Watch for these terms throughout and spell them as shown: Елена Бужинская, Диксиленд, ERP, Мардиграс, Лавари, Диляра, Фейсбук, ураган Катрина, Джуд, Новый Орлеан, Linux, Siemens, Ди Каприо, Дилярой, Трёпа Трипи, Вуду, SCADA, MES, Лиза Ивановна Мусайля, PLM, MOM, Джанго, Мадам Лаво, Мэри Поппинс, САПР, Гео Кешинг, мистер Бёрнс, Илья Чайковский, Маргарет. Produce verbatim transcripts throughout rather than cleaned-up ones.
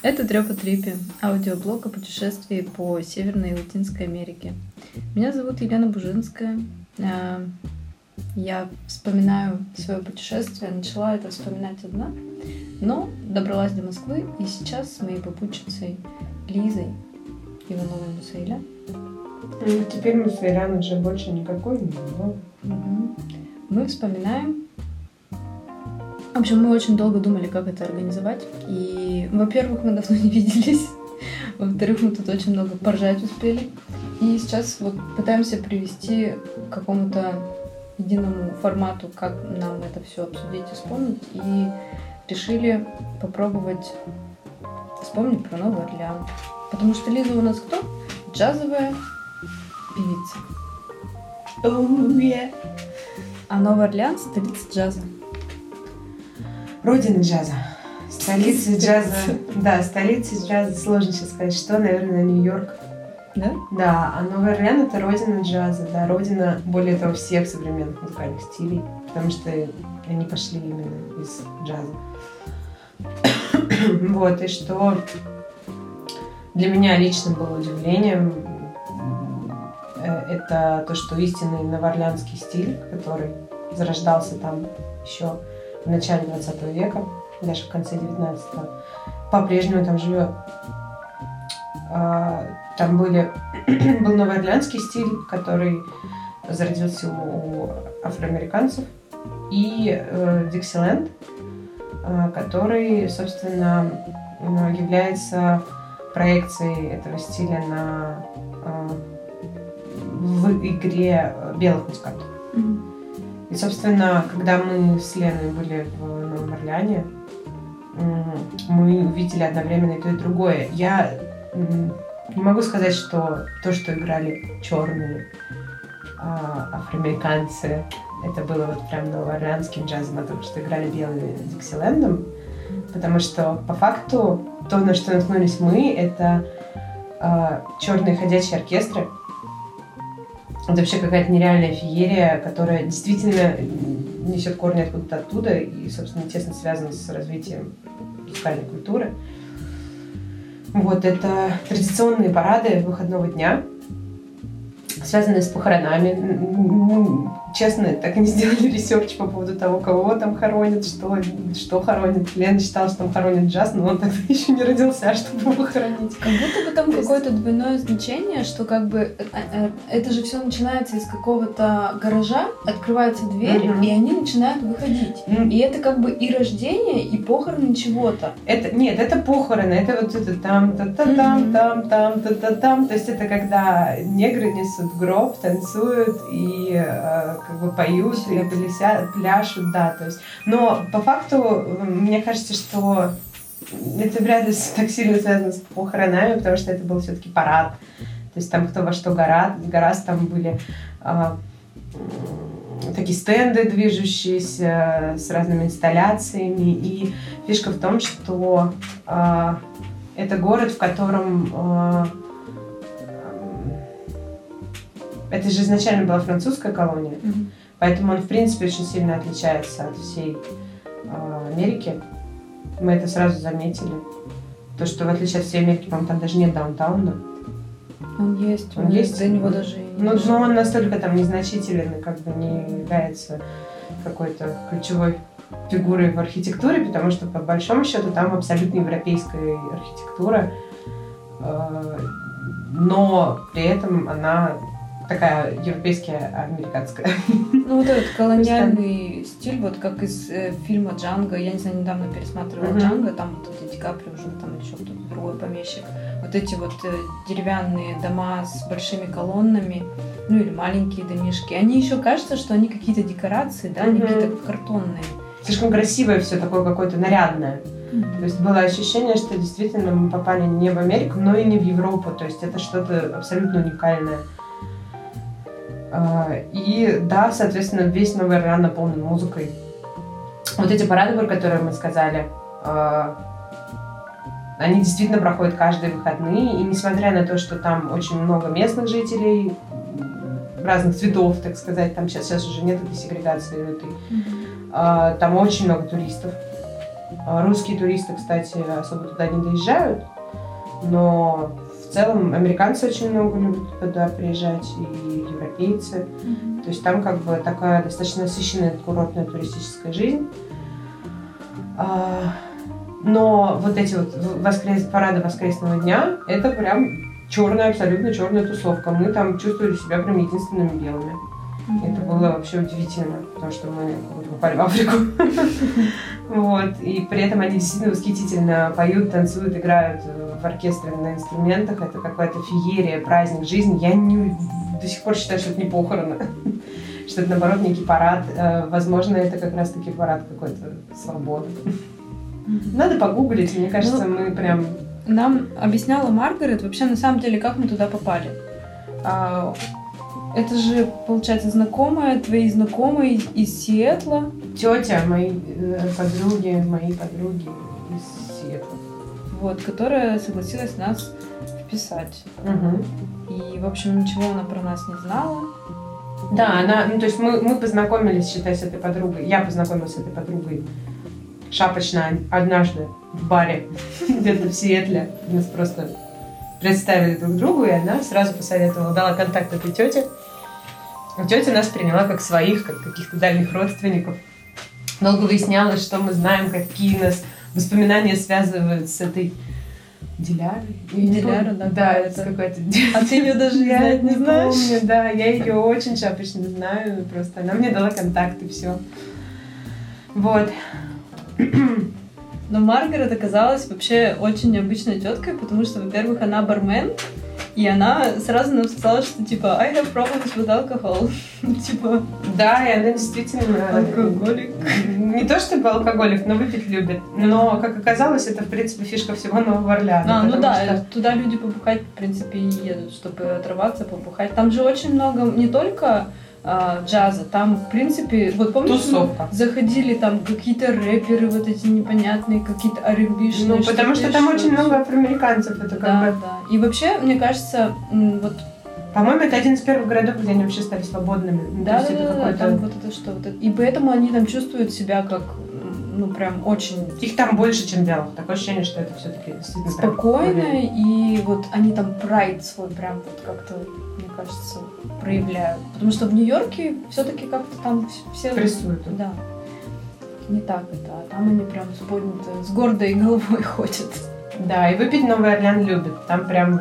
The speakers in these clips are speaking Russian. Это Трёпа Трипи, аудиоблог о путешествии по Северной и Латинской Америке. Меня зовут Елена Бужинская. Я вспоминаю свое путешествие, начала это вспоминать одна, но добралась до Москвы и сейчас с моей попутчицей Лизой Ивановной Мусайля. Ну, теперь Мусайлян уже больше никакой не было. Угу. Мы вспоминаем. В общем, мы очень долго думали, как это организовать. И, во-первых, мы давно не виделись. Во-вторых, мы тут очень много поржать успели. И сейчас вот пытаемся привести к какому-то единому формату, как нам это все обсудить и вспомнить. И решили попробовать вспомнить про Новый Орлеан. Потому что Лиза у нас кто? Джазовая певица. Oh, yeah. А Новый Орлеан – столица джаза. Родина джаза. Столица джаза. Да, столица джаза. Сложно сейчас сказать, что, наверное, Нью-Йорк. Да? Да, а Новый Орлеан — это родина джаза, да, родина, более того, всех современных музыкальных стилей, потому что они пошли именно из джаза. Вот, и что для меня лично было удивлением, это то, что истинный новоорлеанский стиль, который зарождался там еще в начале двадцатого века, даже в конце девятнадцатого, по-прежнему там живет. Там были, был новоорлеанский стиль, который зародился у афроамериканцев, и э, Диксиленд, э, который, собственно, является проекцией этого стиля на, э, в игре белых музыкантов. Mm-hmm. И, собственно, когда мы с Леной были в Новом Орлеане, мы увидели одновременно и то, и другое. Я не могу сказать, что то, что играли черные а, афроамериканцы, это было вот прям новоорлеанским джазом, а то, что играли белые Диксилендом, потому что, по факту, то, на что наткнулись мы, это а, черные ходячие оркестры. Это вообще какая-то нереальная феерия, которая действительно несет корни откуда-то оттуда и, собственно, тесно связана с развитием музыкальной культуры. Вот, это традиционные парады выходного дня, связанные с похоронами. Честно, так и не сделали ресерч по поводу того, кого там хоронят, что, что хоронят. Лена считала, что там хоронят джаз, но он тогда еще не родился, чтобы похоронить. Как будто бы там есть какое-то двойное значение, что как бы это же все начинается из какого-то гаража, открывается дверь, mm-hmm. и они начинают выходить. Mm-hmm. И это как бы и рождение, и похороны чего-то. Это, нет, это похороны, это вот это там-та-та-там, там-там, та-та-там. То есть это когда негры несут гроб, танцуют и как бы поют или пляшут, да, то есть. Но по факту, мне кажется, что это вряд ли так сильно связано с похоронами, потому что это был все-таки парад. То есть там кто во что гораст, там были а, такие стенды, движущиеся с разными инсталляциями. И фишка в том, что а, это город, в котором... А, это же изначально была французская колония, mm-hmm. поэтому он, в принципе, очень сильно отличается от всей э, Америки. Мы это сразу заметили. То, что в отличие от всей Америки, по-моему, там даже нет даунтауна. Он есть, он, он есть. До него даже и нет. Но он настолько там незначителен, как бы не является какой-то ключевой фигурой в архитектуре, потому что, по большому счету, там абсолютно европейская архитектура, э, но при этом она... такая европейская, американская. Ну вот этот колониальный стиль, вот как из э, фильма «Джанго». Я, не знаю, недавно пересматривала mm-hmm. «Джанго», там вот эти Ди Каприо, уже там еще кто-то другой помещик. Вот эти вот э, деревянные дома с большими колоннами, ну или маленькие домишки. Они еще кажется, что они какие-то декорации, да, они mm-hmm. какие-то картонные. Слишком красивое все, такое какое-то нарядное. Mm-hmm. То есть было ощущение, что действительно мы попали не в Америку, но и не в Европу. То есть это что-то абсолютно уникальное. И да, соответственно, весь Новый Орлеан наполнен музыкой. Вот эти парады, про которые мы сказали, они действительно проходят каждые выходные. И несмотря на то, что там очень много местных жителей, разных цветов, так сказать, там сейчас, сейчас уже нет этой сегрегации, этой, mm-hmm. там очень много туристов. Русские туристы, кстати, особо туда не доезжают, но в целом американцы очень много любят туда приезжать, и европейцы. Mm-hmm. То есть там как бы такая достаточно насыщенная курортная туристическая жизнь. Но вот эти вот воскрес... парады воскресного дня, это прям черная, абсолютно черная тусовка. Мы там чувствовали себя прям единственными белыми. Mm-hmm. Это было вообще удивительно, потому что мы попали в Африку. Вот. И при этом они действительно восхитительно поют, танцуют, играют в оркестре на инструментах. Это какая-то феерия, праздник жизни. Я не... до сих пор считаю, что это не похороны. Что это, наоборот, некий парад. Возможно, это как раз-таки парад какой-то свободы. Надо погуглить, мне кажется, ну, мы прям... Нам объясняла Маргарет вообще, на самом деле, как мы туда попали. А, это же, получается, знакомая, твои знакомые из Сиэтла. Тетя моей подруги, моей подруги из Сиэтла. Вот, которая согласилась нас вписать. Угу. И, в общем, ничего она про нас не знала. Да, она, ну, то есть мы, мы познакомились, считай, с этой подругой. Я познакомилась с этой подругой. Шапочная однажды в баре где-то в Сиэтле. Нас просто представили друг другу, и она сразу посоветовала, дала контакт этой тете. И тетя нас приняла как своих, как каких-то дальних родственников. Долго выяснялось, что мы знаем, какие нас воспоминания связывают с этой Дилярой. Диляра, да. Да, это какая-то... А ты ее даже знать не знаешь? Я не помню, да. Я ее очень шапочно знаю. Просто она мне дала контакт, и все. Вот. Но Маргарет оказалась вообще очень необычной теткой, потому что, во-первых, она бармен, и она сразу нам сказала, что типа I have problems with alcohol. Типа. Да, и она действительно алкоголик. Не то чтобы алкоголик, но выпить любит. Но, как оказалось, это, в принципе, фишка всего Нового Орлеана. А, ну да, что... туда люди побухать, в принципе, и едут, чтобы оторваться, побухать. Там же очень много не только джаза. Там, в принципе, вот помнишь, заходили там какие-то рэперы вот эти непонятные, какие-то аренбишные. Ну, потому что там очень много афроамериканцев. Это как да, бы... да. И вообще, мне кажется, вот... По-моему, это один из первых городов, где они вообще стали свободными. Да, да, да, да, там вот это что. Вот это... И поэтому они там чувствуют себя как, ну, прям очень... Их там больше, чем белых. Такое ощущение, что это все-таки действительно... Спокойно, прям... и вот они там прайд свой прям вот как-то, мне кажется... проявляют. Потому что в Нью-Йорке все-таки как-то там все... Прессуют. Да. Не так это. А там они прям с, поднятой, с гордой головой ходят. Да, и выпить Новый Орлеан любят. Там прям вот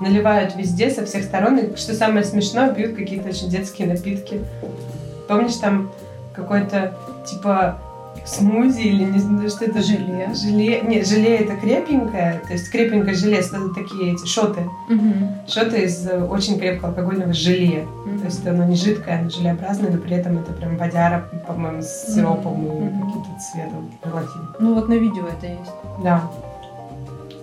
наливают везде, со всех сторон. И, что самое смешное, пьют какие-то очень детские напитки. Помнишь, там какой-то типа смузи или не знаю, что это? Желе. Желе. Нет, желе это крепенькое, то есть крепенькое желе, это такие эти шоты. Mm-hmm. Шоты из очень крепкого алкогольного желе. Mm-hmm. То есть оно не жидкое, оно желеобразное, но при этом это прям водяра, по-моему, с сиропом mm-hmm. и mm-hmm. каким-то цветом. Желатин. Ну вот на видео это есть. Да.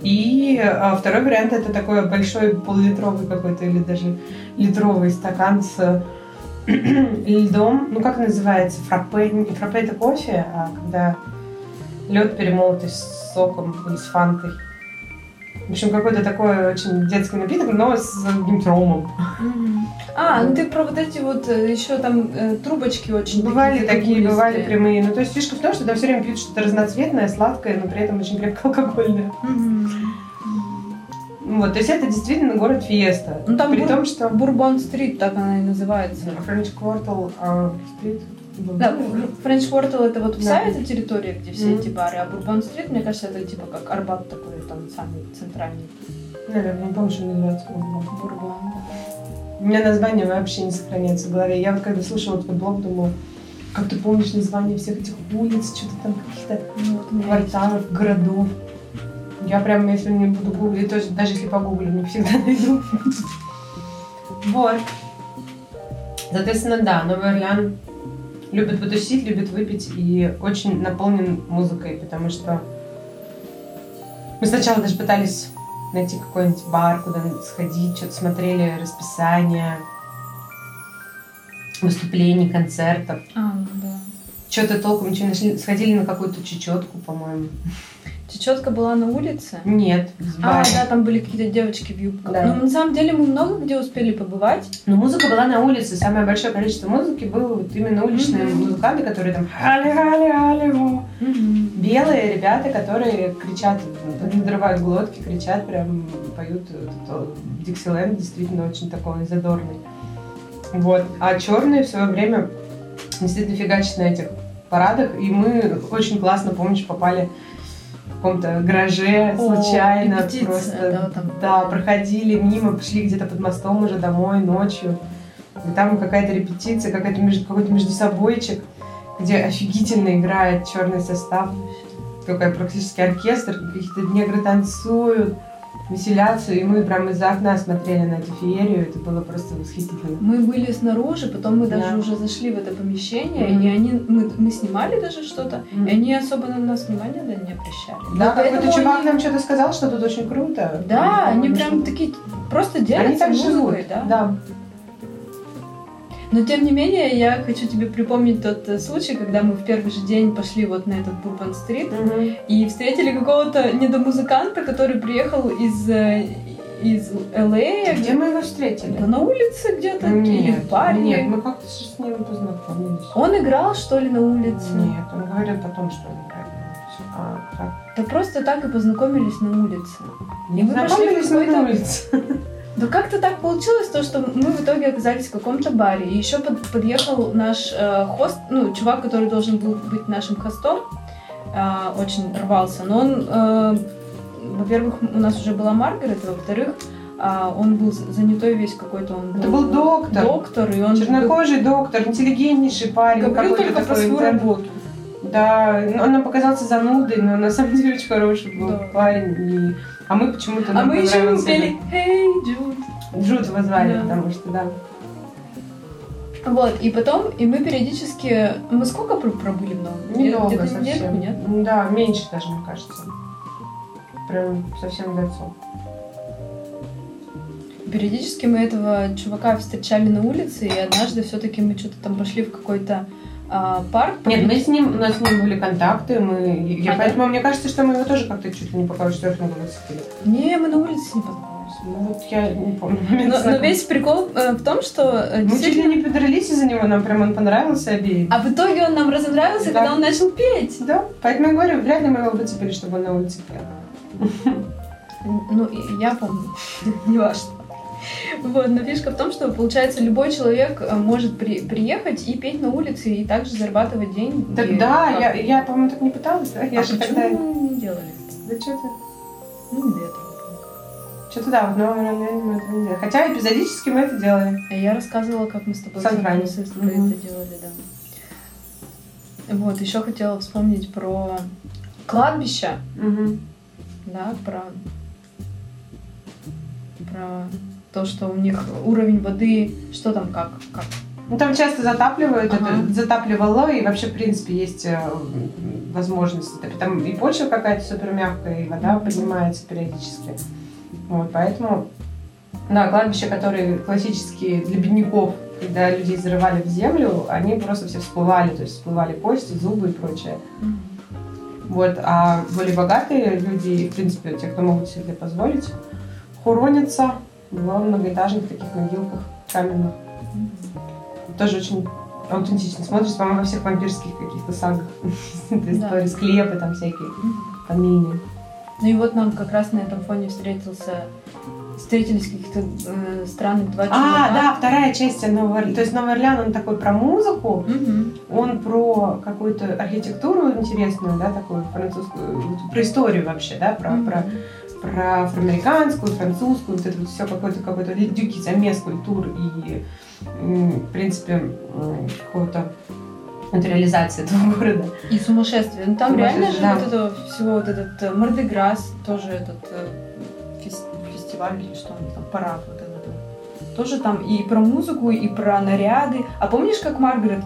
И а, второй вариант это такой большой полулитровый какой-то или даже литровый стакан с... льдом, ну как называется, фраппе, не фраппе это кофе, а когда лед перемолотый с соком или с фантой. В общем, какой-то такой очень детский напиток, но с каким-то ромом. Mm-hmm. А, ну ты про вот эти вот еще там э, трубочки очень... Бывали такие, такие бывали прямые. Ну то есть фишка в том, что там все время пьют что-то разноцветное, сладкое, но при этом очень крепко алкогольное. Mm-hmm. Вот, то есть это действительно город Фиеста. Ну там при бур... том, что Бурбон-стрит, так она и называется. Френч-квартал стрит. Да, Френч-квартал это вот вся да. эта территория, где все mm-hmm. эти бары, а Бурбон-стрит, мне кажется, это типа как Арбат такой, там самый центральный. Наверное, не помню, что называется Бурбон. Бурбон. У меня название вообще не сохраняется в голове. Я вот когда слушала этот блог, думала, как ты помнишь название всех этих улиц, что-то там каких-то ну, кварталов, городов. Я прям, если не буду гуглить, то даже если погуглю, не всегда найду. Вот. Соответственно, да, Новый Орлеан любит потусить, любит выпить и очень наполнен музыкой, потому что мы сначала даже пытались найти какой-нибудь бар, куда сходить, что-то смотрели расписание выступлений, концертов. А, да. Что-то толком ничего не нашли. Сходили на какую-то чечетку, по-моему. Течетка была на улице? Нет. А, да, там были какие-то девочки в юбках. Да. Ну, на самом деле мы много где успели побывать. Но музыка была на улице. Самое большое количество музыки было вот именно уличные mm-hmm. музыканты, которые там хали-хали-хали-му. Mm-hmm. Белые ребята, которые кричат, надрывают глотки, кричат, прям поют. Диксиленд действительно очень такой задорный. Вот. А черные в свое время действительно фигачат на этих парадах. И мы очень классно, помнишь, попали... в каком-то гараже О, случайно петиция, просто да, там. Да, проходили мимо, пришли где-то под мостом уже домой ночью. И там какая-то репетиция, какая-то, какой-то междусобойчик, где офигительно играет черный состав. Такой практически оркестр, какие-то негры танцуют, веселятся. И мы прямо из-за окна смотрели на эту феерию, это было просто восхитительно. Мы были снаружи, потом мы да. даже уже зашли в это помещение, mm-hmm. и они, мы, мы снимали даже что-то, mm-hmm. и они особо на нас внимания да, не обращали. Да, какой-то чувак они... нам что-то сказал, что тут очень круто. Да, они прям такие, просто делятся музыкой. Да. да. Но, тем не менее, я хочу тебе припомнить тот случай, когда мы в первый же день пошли вот на этот Бурбон-стрит mm-hmm. и встретили какого-то недомузыканта, который приехал из, из эл эй. Где мы его встретили? Да на улице где-то, нет, или в баре. Нет, мы как-то с ним познакомились. Он играл, что ли, на улице? Нет, он говорил потом, что он играл на улице. А, так. Да просто так и познакомились на улице. И мы познакомились на улице. Да как-то так получилось, то, что мы в итоге оказались в каком-то баре. И еще под, подъехал наш э, хост, ну, чувак, который должен был быть нашим хостом, э, очень рвался. Но он, э, во-первых, у нас уже была Маргарет, а во-вторых, э, он был занятой весь какой-то. Он был, это был доктор. доктор и он чернокожий был, доктор, интеллигентнейший парень. Говорил только такой, про свою да, работу. Да, он нам показался занудой, но на самом деле очень хороший был да. парень. И... А мы почему-то нам понравился. А мы еще пели «Эй, Джуд». Джуд его звали, да. потому что, да. Вот, и потом, и мы периодически... Мы сколько пробыли много? Недолго совсем. Недельку, нет? Да, меньше даже, мне кажется. Прям совсем до отцов. Периодически мы этого чувака встречали на улице, и однажды все-таки мы что-то там пошли в какой-то... А, парк? Нет, мы с ним, у нас с ним были контакты, мы, я, а поэтому да? мне кажется, что мы его тоже как-то чуть ли не пока уже на улице были. Не, мы на улице не познакомились. Ну вот я не помню. Но, но весь прикол э, в том, что... Э, мы действительно... чуть ли не подрались из-за него, нам прям он понравился обеим. А в итоге он нам разонравился, да. когда он начал петь. Да, поэтому я говорю, вряд ли мы его выцепили, чтобы он на улице пел. Ну, я помню, не важно. Вот, но фишка в том, что, получается, любой человек может при, приехать и петь на улице, и также зарабатывать деньги. Так, да, я, я, по-моему, так не пыталась, да? Я а же тогда... мы не делали? Да что ты? Ну, где-то. Что-то да, в Новом Орлеане мы это не делали. Хотя эпизодически мы это делали. А я рассказывала, как мы с тобой... Сан-Франис. С тобой mm-hmm. это делали, да. Вот, еще хотела вспомнить про кладбище. Mm-hmm. Да, про... Про... То, что у них уровень воды, что там, как? как? Ну, там часто затапливают, ага. это затапливало, и вообще, в принципе, есть возможность. Там и почва какая-то супермягкая, и вода поднимается периодически. Вот, поэтому, да, кладбища, которые классические для бедняков, когда людей зарывали в землю, они просто все всплывали, то есть всплывали кости, зубы и прочее. Вот, а более богатые люди, в принципе, те, кто могут себе позволить, хоронятся в многоэтажных таких могилках каменных. Mm-hmm. Тоже очень аутентично смотрится, по-моему, во всех вампирских каких-то сагах. Истории, склепы там всякие, помини. Ну и вот нам как раз на этом фоне встретился, встретились каких-то э, странных два человека. А, да, вторая часть Нового Орлеана. То есть Новый Орлеан, он такой про музыку, mm-hmm. он про какую-то архитектуру интересную, да, такую французскую, про историю вообще, да, про... Mm-hmm. про про афроамериканскую, французскую, вот это вот все какой-то какой-то дюки, замес культур и, в принципе, какого-то реализации этого города. И сумасшествие. Ну там сумасшествие, реально же да. вот это всего, вот этот Мардиграс, тоже этот фестиваль, или что он там, парад вот этот. Тоже там и про музыку, и про наряды. А помнишь, как Маргарет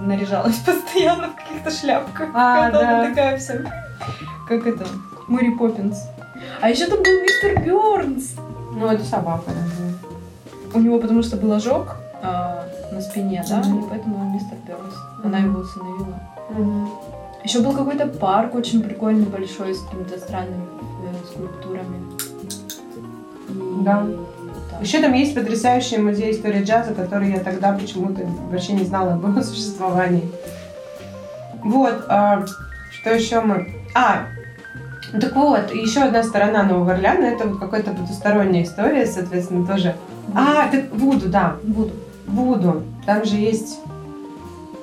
наряжалась постоянно в каких-то шляпках? А, когда да. она такая вся, как это, Мэри Поппинс. А еще там был мистер Бёрнс. Ну, это собака, да. У него потому что был ожог э, на спине, да, mm-hmm. и поэтому он мистер Бёрнс. Она его усыновила. Mm-hmm. Еще был какой-то парк очень прикольный, большой, с какими-то странными э, скульптурами. Да. Да. Еще там есть потрясающий музей истории джаза, который я тогда почему-то вообще не знала об его существовании. Вот, а, что еще мы... А, так вот, еще одна сторона Нового Орлеана, это вот какая-то потусторонняя история, соответственно, тоже. Вуду. А, так Вуду, да. Вуду. Вуду. Там же есть...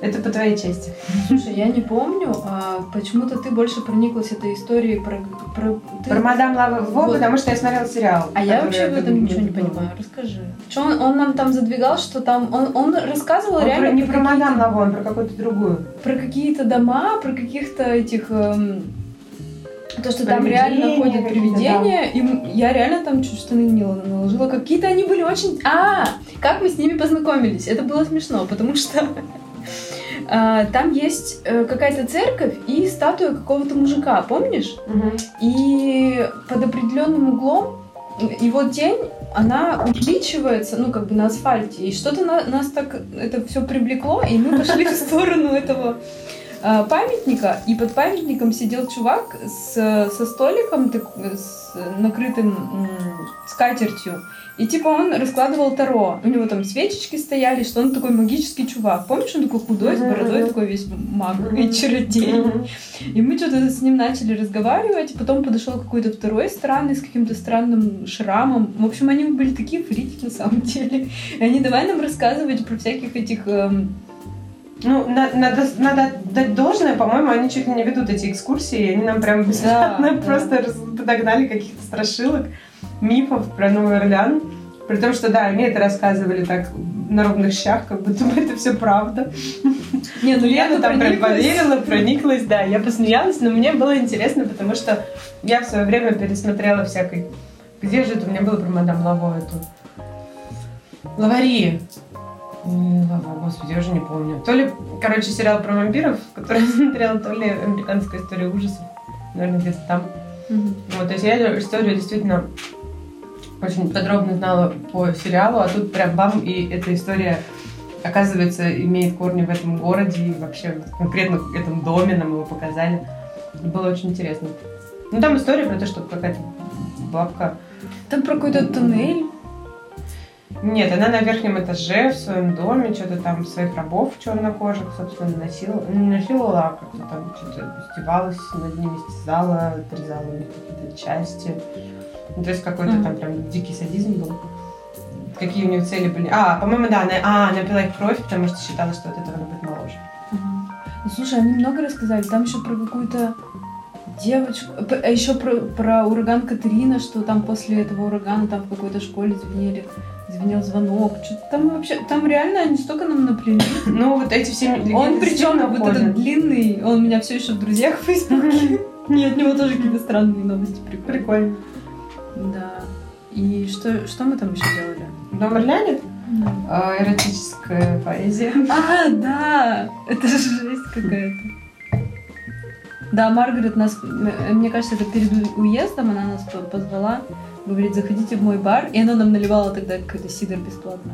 Это по твоей части. Слушай, я не помню, а почему-то ты больше прониклась этой историей про... Про, ты... про Мадам Лаво, вот. Потому что я смотрела сериал. А я вообще в этом ничего не понимаю. Расскажи. Что он, он нам там задвигал, что там... Он, он рассказывал он реально... Про, не про, про Мадам Лаво, он про какую-то другую. Про какие-то дома, про каких-то этих... Эм... То, что там реально ходят привидения, и я реально там чуть что наложила. Какие-то они были очень... А, как мы с ними познакомились? Это было смешно, потому что... Там есть какая-то церковь и статуя какого-то мужика, помнишь? Угу. И под определенным углом его тень, она увеличивается, ну, как бы на асфальте. И что-то на, нас так это все привлекло, и мы пошли в сторону этого памятника. И под памятником сидел чувак с, со столиком, так, с накрытым м, скатертью. И типа он раскладывал таро. У него там свечечки стояли, что он такой магический чувак. Помнишь, он такой худой, с бородой, такой весь маг и чародей. И мы что-то с ним начали разговаривать. Потом подошел какой-то второй странный с каким-то странным шрамом. В общем, они были такие фрики на самом деле. И они давай нам рассказывать про всяких этих... Эм... Ну, надо, надо, надо дать должное, по-моему, они чуть ли не ведут эти экскурсии, и они нам прям бесплатно да, просто да. подогнали каких-то страшилок, мифов про Новый Орлеан. При том, что, да, они это рассказывали так на ровных щах, как будто бы это все правда. Не, ну Лена там прям поверила, прониклась, да, я посмеялась, но мне было интересно, потому что я в свое время пересмотрела всякой... Где же это у меня было про Мадам Лаво эту? Лавари. Лаво, господи, я уже не помню. То ли, короче, сериал про вампиров, который я смотрела, то ли американская история ужасов. Наверное, где-то там. Mm-hmm. Вот, то есть я эту историю действительно очень подробно знала по сериалу, а тут прям бам, и эта история, оказывается, имеет корни в этом городе и вообще конкретно в этом доме нам его показали. Было очень интересно. Ну, там история про то, что какая-то бабка... Там про какой-то туннель. Нет, она на верхнем этаже в своем доме, что-то там своих рабов чернокожих, собственно, носила. Не насиловала, а как-то там что-то издевалась над ними, стязала, отрезала у них какие-то части. Ну, то есть какой-то mm-hmm. там прям дикий садизм был. Какие у нее цели были? А, по-моему, да, она, а, она пила их кровь, потому что считала, что от этого она будет моложе. Mm-hmm. Ну, слушай, они много рассказали, там еще про какую-то... девочку, а еще про, про ураган Катрина, что там после этого урагана там в какой-то школе звенели, звенел звонок, что-то там вообще, там реально они столько нам наплели. Ну вот эти все легенды. Он причем вот ходят. Этот длинный, он у меня все еще в друзьях в Фейсбуке, и от него тоже какие-то странные новости приходят. Прикольно. Да. И что, что мы там еще делали? Дом Орлянет? Эротическая поэзия. А, да! Это жесть какая-то. Да, Маргарет нас, мне кажется, это перед уездом она нас позвала, говорит, заходите в мой бар, и она нам наливала тогда какой-то сидр бесплатно.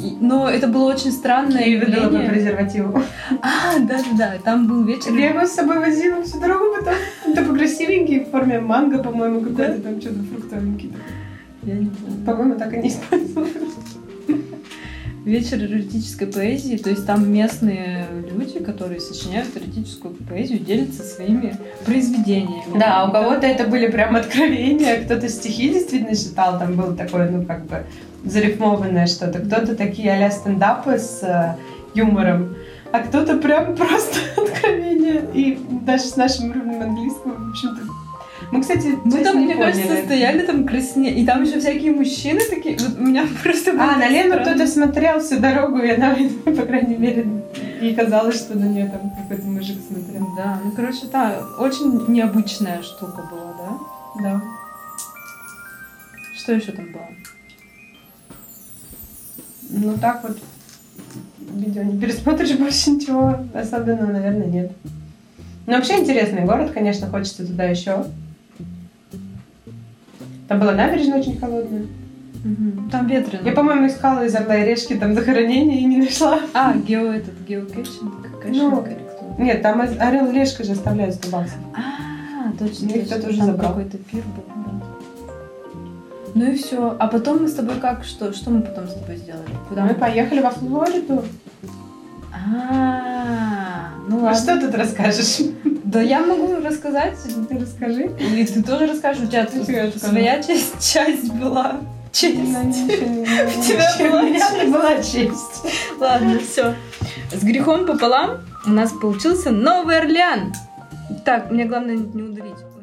И, но это было очень странное и явление. И выдала по презервативу. А, да-да-да, там был вечер. Я его с собой возила всю дорогу потом. Он такой красивенький, в форме манго, по-моему, какой-то там что-то фруктовенький. Я не помню. По-моему, так и не использовала. Вечер эротической поэзии, то есть там местные люди, которые сочиняют эротическую поэзию, делятся своими произведениями. Да, у кого-то это были прям откровения, кто-то стихи действительно читал, там было такое, ну, как бы зарифмованное что-то, кто-то такие а-ля стендапы с э, юмором, а кто-то прям просто откровения, и даже с нашим уровнем английского, в общем-то, мы, кстати, мы там, мне поняли. Кажется, стояли там краснее, и там еще всякие мужчины такие, вот у меня просто... А, на Лену кто-то смотрел всю дорогу, и она, по крайней мере, ей казалось, что на нее там какой-то мужик смотрел. Да, ну, короче, да, очень необычная штука была, да? Да. Что еще там было? Ну, так вот, видео не пересмотришь больше ничего, особенно, наверное, нет. Ну, вообще интересный город, конечно, хочется туда еще. Там была набережная очень холодная. Угу. Там ветрено. Я, по-моему, искала из «Орла и решки» там захоронение и не нашла. А, Гео этот, Гео Кешинг. Кешинг, ну, или кто? Нет, там орел и решка же оставляют сто баксов. А, точно. Их кто-то уже забрал. Какой-то пир был. Ну и все. А потом мы с тобой как? Что, что мы потом с тобой сделали? Куда мы, мы поехали во Флориду. А, ну ладно. А что тут расскажешь? Да я могу рассказать. Ты расскажи. И ты тоже расскажешь. У тебя своя часть, часть была. Честь. У тебя была честь. Ладно, все. С грехом пополам у нас получился Новый Орлеан. Так, мне главное не ударить.